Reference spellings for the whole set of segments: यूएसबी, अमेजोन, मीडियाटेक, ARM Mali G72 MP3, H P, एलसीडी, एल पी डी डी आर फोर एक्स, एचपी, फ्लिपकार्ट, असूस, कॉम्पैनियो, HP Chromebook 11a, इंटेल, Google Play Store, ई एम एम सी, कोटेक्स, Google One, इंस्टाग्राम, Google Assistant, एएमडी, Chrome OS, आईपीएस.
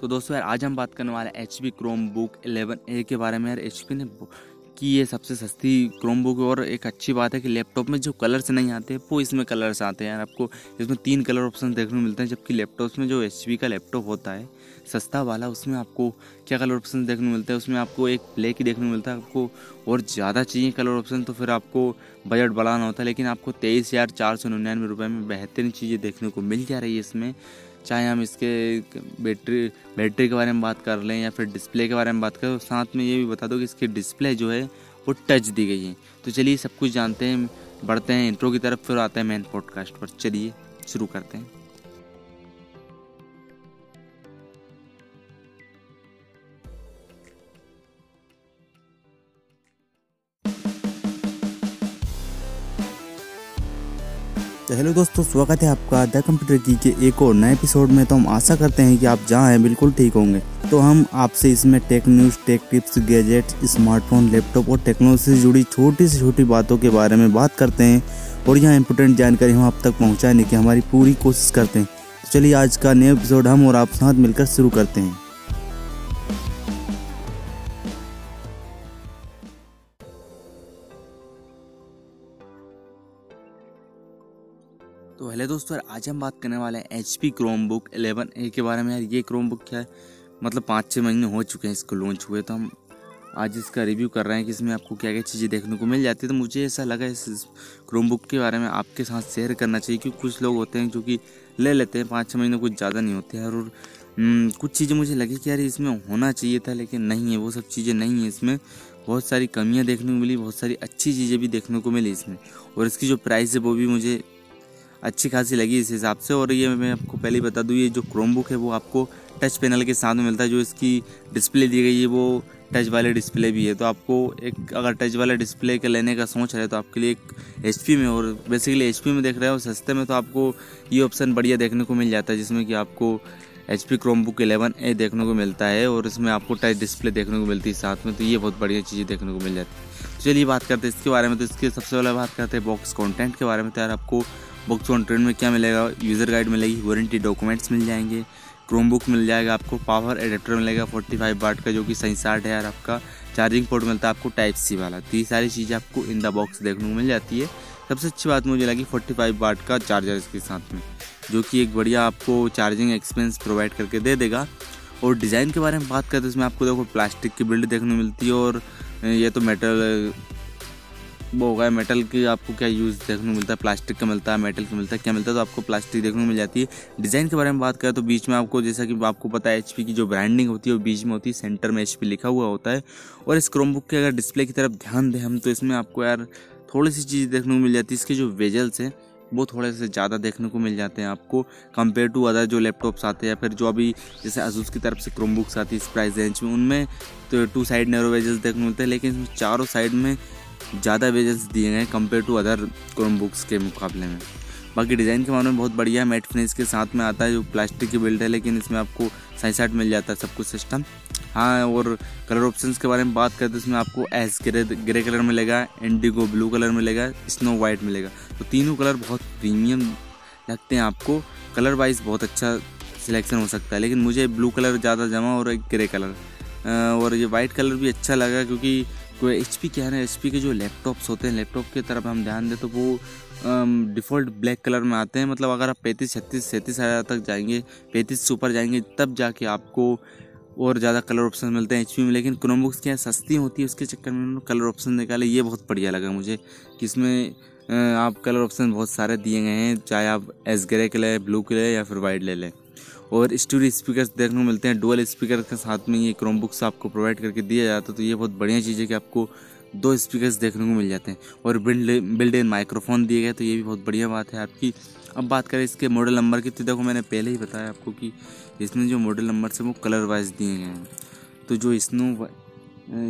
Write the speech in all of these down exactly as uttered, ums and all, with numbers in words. तो दोस्तों यार आज हम बात करने वाले हैं H P Chromebook eleven A के बारे में। यार H P ने कि ये सबसे सस्ती क्रोमबुक, और एक अच्छी बात है कि लैपटॉप में जो कलर्स नहीं आते वो इसमें कलर्स आते हैं। यार आपको इसमें तीन कलर ऑप्शन देखने को मिलते हैं, जबकि लैपटॉप्स में जो एचपी का लैपटॉप होता है सस्ता वाला उसमें आपको क्या कलर ऑप्शन देखने को मिलता है, उसमें आपको एक ब्लैक ही देखने को मिलता है। आपको और ज़्यादा चाहिए कलर ऑप्शन तो फिर आपको बजट बढ़ाना होता है, लेकिन आपको तेईस हज़ार चार सौ निन्यानवे रुपये में बेहतरीन चीज़ें देखने को मिल जा रही है इसमें। चाहे हम इसके बैटरी बैटरी के बारे में बात कर लें या फिर डिस्प्ले के बारे में बात करें, साथ में ये भी बता दो कि इसकी डिस्प्ले जो है वो टच दी गई है। तो चलिए सब कुछ जानते हैं, बढ़ते हैं इंट्रो की तरफ, फिर आते हैं मेन पॉडकास्ट पर। चलिए शुरू करते हैं। हेलो दोस्तों, स्वागत है आपका द कंप्यूटर की के एक और नए एपिसोड में। तो हम आशा करते हैं कि आप जहां हैं बिल्कुल ठीक होंगे। तो हम आपसे इसमें tech news, tech tips, gadgets, smartphone, laptop और टेक्नोलॉजी से जुड़ी छोटी से छोटी बातों के बारे में बात करते हैं, और यहां इंपोर्टेंट जानकारी हम आप तक पहुँचाने की हमारी पूरी कोशिश करते हैं। तो चलिए आज का नया एपिसोड हम और आप साथ मिलकर शुरू करते हैं। तो हेलो दोस्तों, आज हम बात करने वाले हैं H P Chromebook eleven A के बारे में। यार ये क्रोमबुक क्या है, मतलब पाँच छः महीने हो चुके हैं इसको लॉन्च हुए, तो हम आज इसका रिव्यू कर रहे हैं कि इसमें आपको क्या क्या चीज़ें देखने को मिल जाती है। तो मुझे ऐसा लगा इस क्रोमबुक के बारे में आपके साथ शेयर करना चाहिए, क्योंकि कुछ लोग होते हैं जो कि ले लेते हैं पाँच छः महीने, कुछ ज़्यादा नहीं होते हैं। और कुछ चीज़ें मुझे लगी कि यार इसमें होना चाहिए था, लेकिन नहीं है, वो सब चीज़ें नहीं है इसमें। बहुत सारी कमियाँ देखने को मिली, बहुत सारी अच्छी चीज़ें भी देखने को मिली इसमें, और इसकी जो प्राइस है वो भी मुझे अच्छी खासी लगी इस हिसाब से। और ये मैं आपको पहले बता दूँ, ये जो क्रोमबुक है वो आपको टच पैनल के साथ में मिलता है। जो इसकी डिस्प्ले दी गई है वो टच वाले डिस्प्ले भी है, तो आपको एक अगर टच वाले डिस्प्ले के लेने का सोच रहे हो तो आपके लिए एक एचपी में, और बेसिकली एचपी में देख रहे हो सस्ते में, तो आपको ये ऑप्शन बढ़िया देखने को मिल जाता है, जिसमें कि आपको एचपी क्रोमबुक इलेवन ए देखने को मिलता है और इसमें आपको टच डिस्प्ले देखने को मिलती है साथ में। तो ये बहुत बढ़िया चीज़ें देखने को मिल जाती है। चलिए बात करते हैं इसके बारे में। तो इसके सबसे पहले बात करते हैं बॉक्स कंटेंट के बारे में। तो यार आपको बॉक्स कंटेंट में क्या मिलेगा, यूज़र गाइड मिलेगी, वारंटी डॉक्यूमेंट्स मिल जाएंगे, क्रोमबुक मिल जाएगा आपको, पावर एडेप्टर मिलेगा पैंतालीस वाट का जो कि सही साठ है यार आपका, चार्जिंग पोर्ट मिलता है आपको टाइप सी वाला। तो ये सारी चीज़ें आपको इन द बॉक्स देखने को मिल जाती है। सबसे अच्छी बात मुझे लगी पैंतालीस वाट का चार्जर इसके साथ में, जो कि एक बढ़िया आपको चार्जिंग एक्सपीरियंस प्रोवाइड करके दे देगा। और डिज़ाइन के बारे में बात करते हैं, इसमें आपको देखो प्लास्टिक की बिल्ड देखने को मिलती है, और ये तो मेटल वो होगा, मेटल की आपको क्या यूज़ देखने को मिलता है, प्लास्टिक का मिलता है, मेटल का मिलता है, क्या मिलता है, तो आपको प्लास्टिक देखने को मिल जाती है। डिज़ाइन के बारे में बात करें तो बीच में आपको, जैसा कि आपको पता है एचपी की जो ब्रांडिंग होती है वो बीच में होती है, सेंटर में एचपी लिखा हुआ होता है। और इस क्रोमबुक के अगर डिस्प्ले की तरफ ध्यान दें हम, तो इसमें आपको यार थोड़ी सी चीज़ देखने को मिल जाती है, इसके जो वेजल्स हैं वो थोड़े से ज़्यादा देखने को मिल जाते हैं आपको कंपेयर टू अदर जो लैपटॉप्स आते हैं, या फिर जो अभी जैसे असूस की तरफ से क्रोमबुक्स आती है इस प्राइस रेंज में, उनमें तो टू साइड नैरो वेजल्स देखने को मिलते हैं, लेकिन इसमें चारों साइड में ज़्यादा वेजल्स दिए गए कंपेयर टू अदर क्रोमबुक्स के मुकाबले में। बाकी डिज़ाइन के मामले में बहुत बढ़िया है, मैट फिनिश के साथ में आता है, जो प्लास्टिक की बिल्ड है, लेकिन इसमें आपको साइसाइट मिल जाता है सब कुछ सिस्टम। हाँ, और कलर ऑप्शंस के बारे में बात करते हैं, इसमें आपको एस ग्रे ग्रे कलर मिलेगा, इंडिगो ब्लू कलर मिलेगा, स्नो वाइट मिलेगा। तो तीनों कलर बहुत प्रीमियम लगते हैं आपको, कलर वाइज बहुत अच्छा सिलेक्शन हो सकता है, लेकिन मुझे ब्लू कलर ज़्यादा जमा और एक ग्रे कलर, और ये वाइट कलर भी अच्छा लगा, क्योंकि कोई एच पी क्या है ना, एच पी के जो लैपटॉप्स होते हैं, लैपटॉप की तरफ हम ध्यान दें तो वो डिफ़ॉल्ट ब्लैक कलर में आते हैं। मतलब अगर आप पैंतीस छत्तीस सैंतीस हज़ार तक जाएंगे, पैंतीस से ऊपर जाएंगे, तब जाके आपको और ज़्यादा कलर ऑप्शन मिलते हैं एच पी में। लेकिन क्रोमबुक्स क्या सस्ती होती है, उसके चक्कर में उन्होंने कलर ऑप्शन निकाले, ये बहुत बढ़िया लगा मुझे कि इसमें आप कलर ऑप्शन बहुत सारे दिए गए हैं, चाहे आप एस ग्रे के लें, ब्लू के लें या फिर वाइट ले लें। और स्टूडियो स्पीकर्स देखने को मिलते हैं डुअल स्पीकर के साथ में, ये क्रोमबुक्स आपको प्रोवाइड करके दिया जाता है, तो ये बहुत बढ़िया चीज़ है कि आपको दो स्पीकर्स देखने को मिल जाते हैं। और बिल्ड इन माइक्रोफोन दिए गए, तो ये भी बहुत बढ़िया बात है आपकी। अब बात करें इसके मॉडल नंबर की, तो देखो मैंने पहले ही बताया आपको कि इसमें जो मॉडल नंबर से वो कलर वाइज दिए गए हैं। तो जो स्नो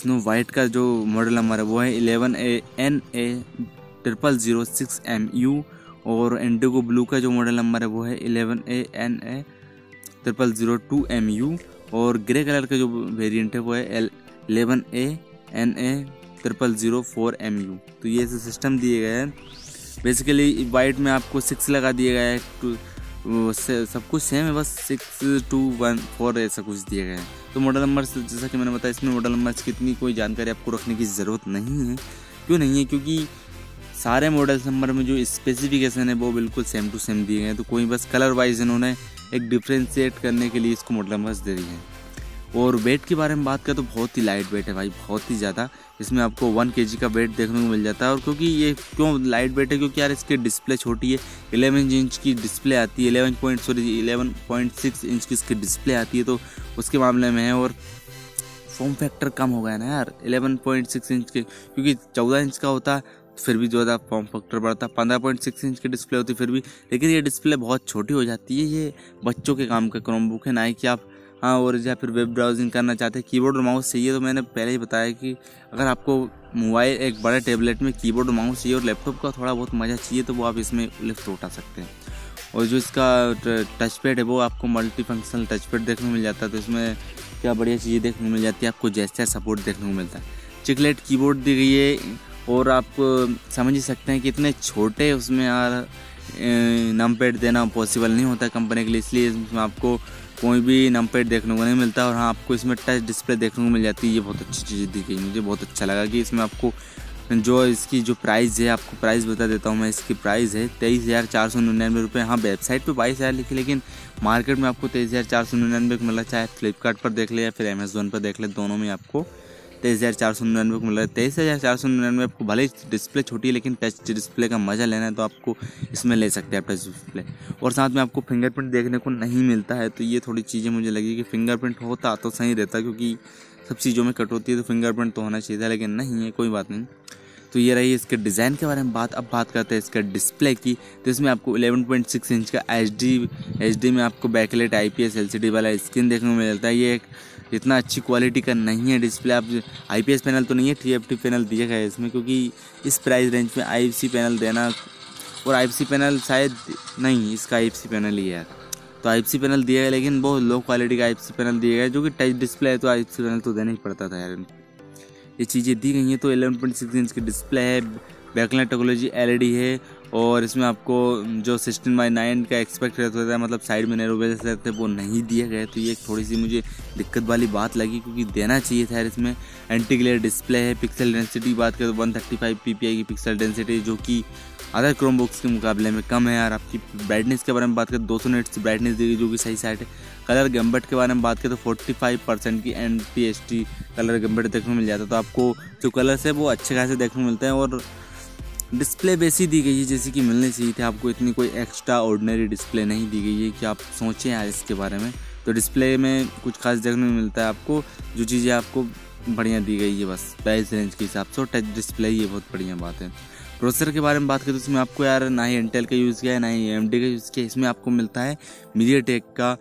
स्नो वाइट का जो मॉडल नंबर है वो है eleven A N A triple zero six M U, और इंडिगो ब्लू का जो मॉडल नंबर है वो है eleven A N A triple zero two M U, और ग्रे कलर का जो वेरिएंट है वो है eleven A N A triple zero four M U. तो ये सिस्टम दिए गए हैं। बेसिकली वाइट में आपको सिक्स लगा दिया गया है, सब कुछ सेम है, बस सिक्स टू वन फोर ऐसा कुछ दिया गया है। तो मॉडल नंबर जैसा कि मैंने बताया, इसमें मॉडल नंबर की इतनी कोई जानकारी आपको रखने की ज़रूरत नहीं है। क्यों नहीं है? क्योंकि सारे मॉडल नंबर में जो स्पेसिफिकेशन है वो बिल्कुल सेम टू सेम दिए गए हैं। तो कोई बस कलर वाइज इन्होंने एक डिफ्रेंशिएट करने के लिए इसको मॉडल नंबर्स दे दिए हैं। और वेट के बारे में बात करें तो बहुत ही लाइट वेट है भाई, बहुत ही ज़्यादा। इसमें आपको वन के जी का वेट देखने को मिल जाता है। और क्योंकि ये क्यों लाइट वेट है, क्योंकि यार इसकी डिस्प्ले छोटी है, इलेवन इंच की डिस्प्ले आती है, eleven point sorry eleven point six inch की इसकी डिस्प्ले आती है, तो उसके मामले में है। और फॉर्म फैक्टर कम हो गया ना यार, इलेवन पॉइंट सिक्स इंच के, क्योंकि चौदह इंच का होता फिर भी ज़्यादा फॉर्म फैक्टर बढ़ता। पंद्रह पॉइंट सिक्स इंच की डिस्प्ले होती फिर भी, लेकिन ये डिस्प्ले बहुत छोटी हो जाती है। ये बच्चों के काम का क्रोमबुक है, ना ही कि आप हाँ और या फिर वेब ब्राउजिंग करना चाहते हैं। कीबोर्ड और माउस चाहिए, तो मैंने पहले ही बताया कि अगर आपको मोबाइल एक बड़े टैबलेट में कीबोर्ड और माउस चाहिए और लैपटॉप का थोड़ा बहुत मज़ा चाहिए, तो वो आप इसमें लिफ्ट उठा सकते हैं। और जो इसका टच पैड है वो आपको मल्टी फंक्शनल टच पैड देखने को मिल जाता है। तो इसमें क्या बढ़िया चीज़ें देखने को मिल जाती है, आपको जेस्चर सपोर्ट देखने को मिलता है, चिकलेट कीबोर्ड दी गई है। और आप समझ ही सकते हैं कि इतने छोटे उसमें यार नंपैड देना पॉसिबल नहीं होता कंपनी के लिए, इसलिए इसमें आपको कोई भी नंपैड देखने को नहीं मिलता। और हाँ, आपको इसमें टच डिस्प्ले देखने को मिल जाती है। ये बहुत अच्छी चीज़ दी गई, मुझे बहुत अच्छा लगा। कि इसमें आपको जो इसकी जो प्राइस है, आपको प्राइस बता देता हूँ मैं। इसकी प्राइस है तेईस हज़ार चार सौ निन्यानवे रुपये। हाँ, वेबसाइट पे बाईस हज़ार लिखी, लेकिन मार्केट में आपको तेईस हज़ार चार सौ निन्यानवे को मिला। चाहे फ्लिपकार्ट पर देख ले या फिर अमेजोन पर देख ले, दोनों में आपको तेईस हज़ार चार सौ निन्यानवे को मिल रहा है। तेईस हज़ार चार सौ निन्यानवे आपको भले डिस्प्ले छोटी है, लेकिन टच डिस्प्ले का मज़ा लेना है तो आपको इसमें ले सकते हैं आप टच डिस्प्ले। और साथ में आपको फिंगरप्रिंट देखने को नहीं मिलता है, तो ये थोड़ी चीज़ें मुझे लगी कि फिंगरप्रिंट होता तो सही रहता, क्योंकि सब चीज़ों में कट होती है तो फिंगरप्रिंट तो होना चाहिए था, लेकिन नहीं है, कोई बात नहीं। तो ये रही इसके डिज़ाइन के बारे में बात। अब बात करते हैं इसके डिस्प्ले की। तो इसमें आपको इलेवन पॉइंट सिक्स इंच का एचडी एचडी में आपको बैकलाइट आईपीएस एलसीडी वाला स्क्रीन देखने को मिलता है। ये एक इतना अच्छी क्वालिटी का नहीं है डिस्प्ले। आप आईपीएस पैनल तो नहीं है, टीएफटी पैनल दिया गया है इसमें, क्योंकि इस प्राइस रेंज में आईपीएस पैनल देना, और आईपीएस पैनल शायद नहीं, इसका आईपीएस पैनल ही है। तो आईपीएस पैनल दिया गया, लेकिन बहुत लो क्वालिटी का आईपीएस पैनल दिया गया, जो कि टच डिस्प्ले है तो आईपीएस पैनल तो देना ही पड़ता था यार। ये चीज़ें दी गई हैं। तो इलेवन पॉइंट सिक्स इंच की डिस्प्ले है, बैकलाइट टेक्नोलॉजी एलईडी है, और इसमें आपको जो सिक्सटीन बाई नाइन का एक्सपेक्ट रहता है, मतलब साइड में नैरो बेस रहते हैं, वो नहीं दिया गया। तो ये एक थोड़ी सी मुझे दिक्कत वाली बात लगी, क्योंकि देना चाहिए था। इसमें एंटी ग्लेयर डिस्प्ले है। पिक्सल डेंसिटी की बात करें तो one thirty five P P I की पिक्सल डेंसिटी, जो कि अदर क्रोमबुक्स के मुकाबले में कम है यार। आपकी ब्राइटनेस के बारे में बात करें, दो सौ नेट्स ब्राइटनेस दी गई, जो कि सही साइड है। कलर गम्बट के बारे में बात करें तो फोर्टी फाइव परसेंट की N T S T colour gamut देखने को मिल जाता है। तो आपको जो कलर्स है वो अच्छे खासे देखने को मिलते हैं। और डिस्प्ले वैसी दी गई है जैसे कि मिलनी चाहिए थी आपको, इतनी कोई एक्स्ट्रा ऑर्डिनरी डिस्प्ले नहीं दी गई है कि आप सोचें यार इसके बारे में। तो डिस्प्ले में कुछ खास देखने को मिलता है आपको, जो चीज़ें आपको बढ़िया दी गई है बस प्राइस रेंज के हिसाब से। टच डिस्प्ले ये बहुत बढ़िया बात है। प्रोसेसर के बारे में बात करें तो इसमें आपको यार ना ही इंटेल का यूज़ किया है, ना ही एएमडी का यूज़ किया। इसमें आपको मिलता है मीडियाटेक का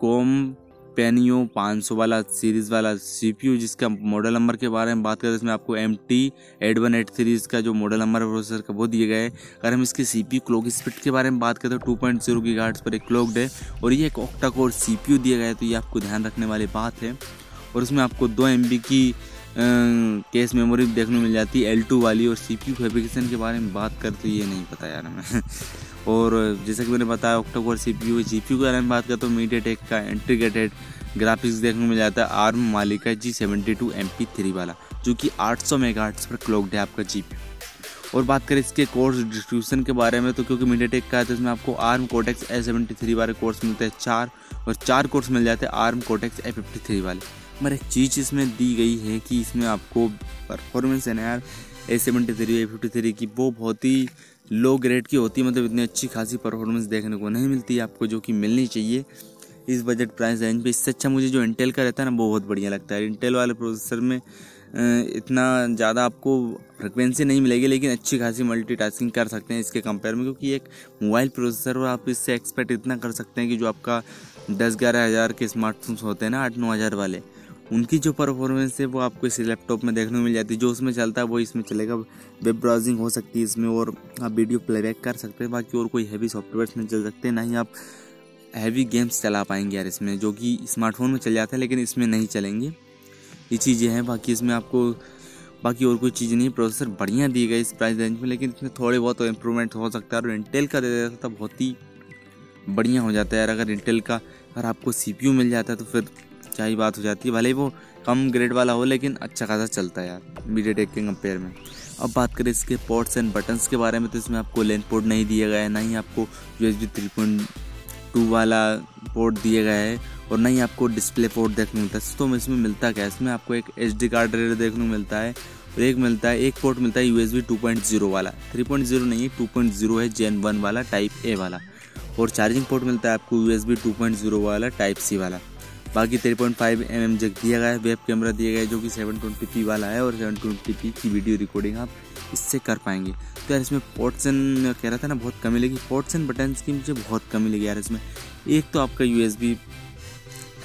कॉम्पैनियो फाइव हंड्रेड वाला सीरीज़ वाला सीपीयू, जिसका मॉडल नंबर के बारे में बात करें इसमें आपको M T eight one eight three इसका जो मॉडल नंबर प्रोसेसर का वो दिया गया है। अगर हम इसके सीपीयू क्लॉक स्पीड के बारे में बात करें तो टू पॉइंट ज़ीरो गीगाहर्ट्ज़ पर एक क्लॉक्ड है, और ये एक ऑक्टा कोर सीपीयू दिया गया है, तो ये आपको ध्यान रखने वाली बात है। और इसमें आपको दो एमबी की केस मेमोरी देखने को मिल जाती है एल टू वाली। और सीपीयू फैब्रिकेशन के बारे में बात करते तो ये नहीं पता यार हमें। और जैसा कि मैंने बताया ऑक्टा कोर सीपीयू, जीपीयू के बारे में बात करते तो मीडियाटेक का इंटीग्रेटेड ग्राफिक्स देखने को मिल जाता है आर्म माली का G seventy two M P three वाला, जो कि आठ सौ मेगाहर्ट्ज़ पर क्लॉक्ड है आपका जीपीयू। और बात करें इसके कोर्स डिस्ट्रीब्यूशन के बारे में, तो क्योंकि मीडियाटेक का है तो इसमें आपको ARM कोटेक्स A seventy three वाले कोर्स मिलते हैं चार, और चार कोर्स मिल जाते हैं ARM कोटेक्स A fifty three वाले। मगर एक चीज़ इसमें दी गई है कि इसमें आपको परफॉर्मेंस है ना यार A seventy three A fifty three की, वो बहुत ही लो ग्रेड की होती है, मतलब इतनी अच्छी खासी परफॉर्मेंस देखने को नहीं मिलती आपको, जो कि मिलनी चाहिए इस बजट प्राइस रेंज पे। इससे अच्छा मुझे जो इंटेल का रहता है ना वो बहुत बढ़िया लगता है। इंटेल वाले प्रोसेसर में इतना ज़्यादा आपको फ्रिक्वेंसी नहीं मिलेगी, लेकिन अच्छी खासी मल्टीटास्किंग कर सकते हैं इसके कंपेयर में, क्योंकि एक मोबाइल प्रोसेसर और आप इससे एक्सपेक्ट इतना कर सकते हैं कि जो आपका दस ग्यारह हज़ार के स्मार्टफोन्स होते हैं ना, आठ नौ हज़ार वाले, उनकी जो परफॉर्मेंस है वो आपको इस लैपटॉप में देखने को मिल जाती है। जो उसमें चलता है वो इसमें चलेगा, वेब ब्राउजिंग हो सकती है इसमें, और आप वीडियो प्लेबैक कर सकते हैं, बाकी और कोई हैवी सॉफ्टवेयर में चल सकते हैं, ना ही आप हैवी गेम्स चला पाएंगे यार इसमें, जो कि स्मार्टफोन में चल जाता है लेकिन इसमें नहीं चलेंगे। ये चीज़ें हैं, बाकी इसमें आपको बाकी और कोई चीज़ नहीं। प्रोसेसर बढ़िया दी गई इस प्राइस रेंज में, लेकिन इसमें थोड़े बहुत इम्प्रूवमेंट हो सकता है। और इंटेल का दे देता था बहुत ही बढ़िया हो जाता है यार। अगर इंटेल का अगर आपको सीपीयू मिल जाता है तो फिर क्या ही बात हो जाती है, भले ही वो कम ग्रेड वाला हो लेकिन अच्छा खासा चलता है यार मीडियाटेक के कंपेयर में। अब बात करें इसके पोर्ट्स एंड बटन्स के बारे में, तो इसमें आपको लैन पोर्ट नहीं दिया गया है, ना ही आपको यूएसबी थ्री पॉइंट टू वाला पोर्ट दिया गया है और ना ही आपको डिस्प्ले पोर्ट देखने को मिलता है। तो इसमें मिलता क्या है, इसमें आपको एक एसडी कार्ड रीडर देखने को मिलता है और एक मिलता है एक पोर्ट मिलता है यूएसबी टू पॉइंट ज़ीरो वाला, थ्री पॉइंट ज़ीरो नहीं है टू पॉइंट ज़ीरो है, जेन वन वाला टाइप ए वाला, और चार्जिंग पोर्ट मिलता है आपको यूएसबी टू पॉइंट ज़ीरो वाला टाइप सी वाला। बाकी three point five M M jack दिया गया है, वेब कैमरा दिया गया है जो कि सेवन ट्वेंटी पी वाला है और सेवन ट्वेंटी पी की वीडियो रिकॉर्डिंग आप इससे कर पाएंगे। तो यार इसमें पोर्ट्स एंड कह रहा था ना बहुत कमी लगी, पोर्ट्स एंड बटन्स की मुझे बहुत कमी लगी यार। इसमें एक तो आपका यूएसबी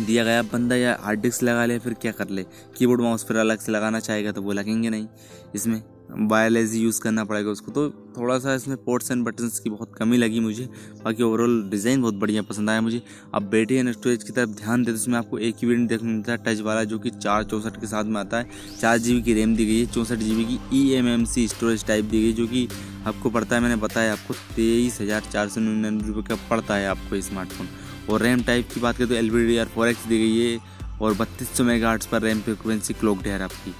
दिया गया, बंदा या हार्ड डिस्क लगा ले फिर क्या कर ले, कीबोर्ड माउस फिर अलग से लगाना चाहेगा तो वो लगेंगे नहीं, इसमें वायरलेस यूज़ करना पड़ेगा उसको। तो थोड़ा सा इसमें पोर्ट्स एंड बटन्स की बहुत कमी लगी मुझे। बाकी ओवरऑल डिज़ाइन बहुत बढ़िया पसंद आया मुझे। अब बैटरी एंड स्टोरेज की तरफ ध्यान देते, इसमें आपको एक यूनिट देखने को मिलता है टच वाला जो कि चार चौंसठ के साथ में आता है, चार जी बी की रैम दी गई है, चौंसठ जी बी की ई एम एम सी storage type दी गई जो कि आपको पड़ता है, मैंने बताया आपको तेईस हज़ार चार सौ निन्यानवे रुपये का पड़ता है आपको स्मार्टफोन। और रैम टाइप की बात करें तो एल पी डी डी आर फोर एक्स दी गई है और बत्तीस सौ मेगा हर्ट्ज़ पर रैम फ्रिक्वेंसी क्लॉक है आपकी,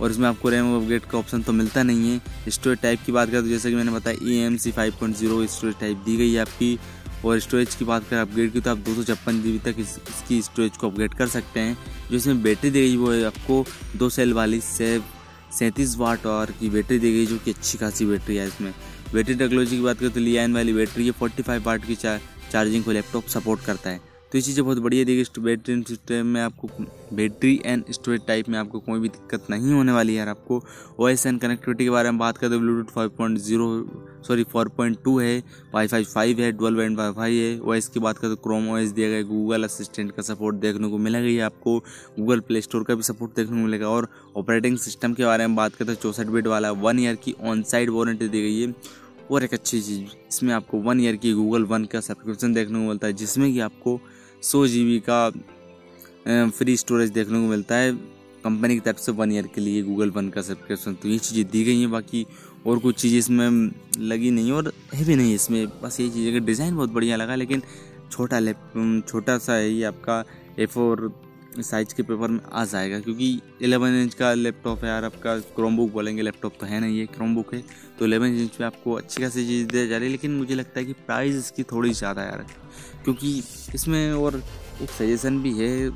और इसमें आपको रैम अपग्रेड का ऑप्शन तो मिलता नहीं है। स्टोरेज टाइप की बात करें तो जैसे कि मैंने बताया E M C five point zero storage type दी गई है आपकी, और स्टोरेज की बात करें अपग्रेड की तो आप दो सौ छप्पन जी बी तक इस, इसकी स्टोरेज को अपग्रेड कर सकते हैं। जो इसमें बैटरी दी गई वो है आपको दो सेल वाली से सैंतीस वाट और की बैटरी दी गई जो कि अच्छी खासी बैटरी है। इसमें बैटरी टेक्नोलॉजी की बात करें तो लियान वाली बैटरी है, फोर्टी फाइव वाट की चार्जिंग को लैपटॉप सपोर्ट करता है। तो ये चीज़ें बहुत बढ़िया दी गई। बैटरी सिस्टम में आपको बैटरी एंड स्टोरेज टाइप में आपको कोई भी दिक्कत नहीं होने वाली है यार। आपको ओएस एंड कनेक्टिविटी के बारे में बात करें तो Bluetooth five point zero sorry four point two है, वाईफाई फाइव है, डुअल बैंड वाईफाई है। ओएस की बात करें तो क्रोम ओएस दिया गया, गूगल असिस्टेंट का सपोर्ट देखने को मिला गया आपको, गूगल प्ले स्टोर का भी सपोर्ट देखने को मिलेगा। और ऑपरेटिंग सिस्टम के बारे में बात करें तो चौंसठ बिट वाला वन ईयर की ऑन साइड वारंटी दी गई है। और एक अच्छी चीज़ इसमें आपको वन ईयर की गूगल वन का सब्सक्रिप्शन देखने को मिलता है जिसमें कि आपको सौ जी बी का फ्री स्टोरेज देखने को मिलता है कंपनी की तरफ से वन ईयर के लिए गूगल वन का सब्सक्रिप्शन। तो ये चीज़ें दी गई हैं, बाकी और कुछ चीज़ें इसमें लगी नहीं और है भी नहीं इसमें, बस ये चीज़ें का डिज़ाइन बहुत बढ़िया लगा। लेकिन छोटा लैप छोटा सा है ये, आपका ए फोर साइज के पेपर में आ जाएगा क्योंकि इलेवन इंच का लैपटॉप है यार आपका, क्रोमबुक बोलेंगे लैपटॉप तो है नहीं, ये क्रोमबुक है तो इलेवन इंच में आपको अच्छी खासी चीज़ दी जा रही है। लेकिन मुझे लगता है कि प्राइस इसकी थोड़ी ज़्यादा यार, क्योंकि इसमें और एक सजेशन भी है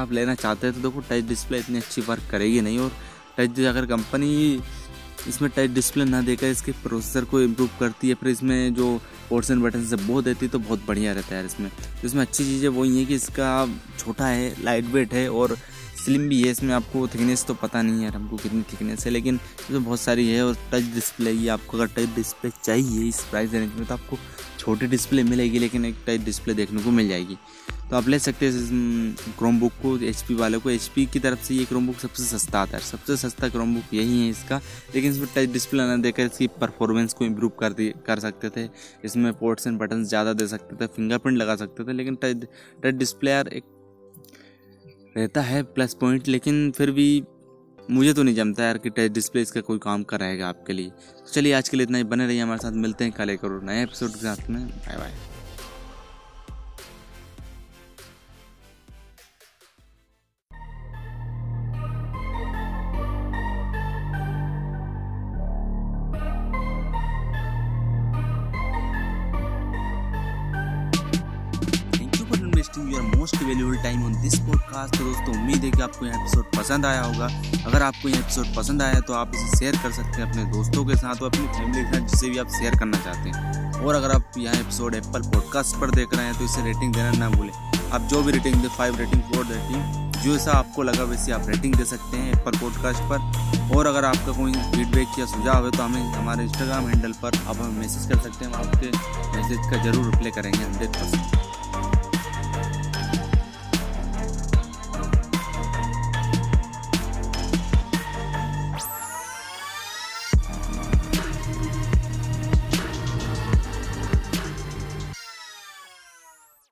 आप लेना चाहते हैं तो देखो टच डिस्प्ले इतनी अच्छी वर्क करेगी नहीं, और टच अगर कंपनी इसमें टच डिस्प्ले ना देकर इसके प्रोसेसर को इम्प्रूव करती है फिर इसमें जो पोर्ट्स एंड बटन से वो देती है तो बहुत बढ़िया रहता है इसमें। तो इसमें अच्छी चीज़ें वही हैं कि इसका छोटा है, लाइट वेट है और स्लिम भी है। इसमें आपको थिकनेस तो पता नहीं है यार हमको कितनी थिकनेस है, लेकिन इसमें बहुत सारी है और टच डिस्प्ले ये आपको अगर टच डिस्प्ले चाहिए इस प्राइस रेंज में तो आपको छोटी डिस्प्ले मिलेगी लेकिन एक टच डिस्प्ले देखने को मिल जाएगी। तो आप ले सकते हैं क्रोमबुक को, एचपी वालों को। एचपी की तरफ से ये क्रोमबुक सबसे सस्ता आता है, सबसे सस्ता क्रोमबुक यही है इसका, लेकिन इसमें टच डिस्प्ले ना देकर इसकी परफॉर्मेंस को इम्प्रूव कर दिए कर सकते थे। इसमें पोर्ट्स एंड बटन ज़्यादा दे सकते थे, फिंगरप्रिंट लगा सकते थे, लेकिन टच टच डिस्प्ले यार एक रहता है प्लस पॉइंट, लेकिन फिर भी मुझे तो नहीं जमता यार कि टच डिस्प्ले इसका कोई काम कर रहेगा आपके लिए। तो चलिए आज के लिए इतना ही, बने रहिए हमारे साथ, मिलते हैं कल एक और नए एपिसोड के साथ में। Bye bye. Your most valuable time on this podcast। तो दोस्तों उम्मीद है कि आपको यह एपिसोड पसंद आया होगा। अगर आपको यह एपिसोड पसंद आया तो आप इसे शेयर कर सकते हैं अपने दोस्तों के साथ और अपनी फैमिली के साथ, जिसे भी आप शेयर करना चाहते हैं। और अगर आप यह एपिसोड एप्पल पॉडकास्ट पर देख रहे हैं तो इसे रेटिंग देना ना भूलें। आप जो भी रेटिंग दें, फाइव रेटिंग, फोर रेटिंग, जो ऐसा आपको लगा वैसे आप रेटिंग दे सकते हैं एप्पल पॉडकास्ट पर। और अगर आपका कोई फीडबैक या सुझाव है तो हमें हमारे इंस्टाग्राम हैंडल पर आप हमें मैसेज कर सकते हैं, हम आपके मैसेज का जरूर रिप्लाई करेंगे हंड्रेड परसेंट।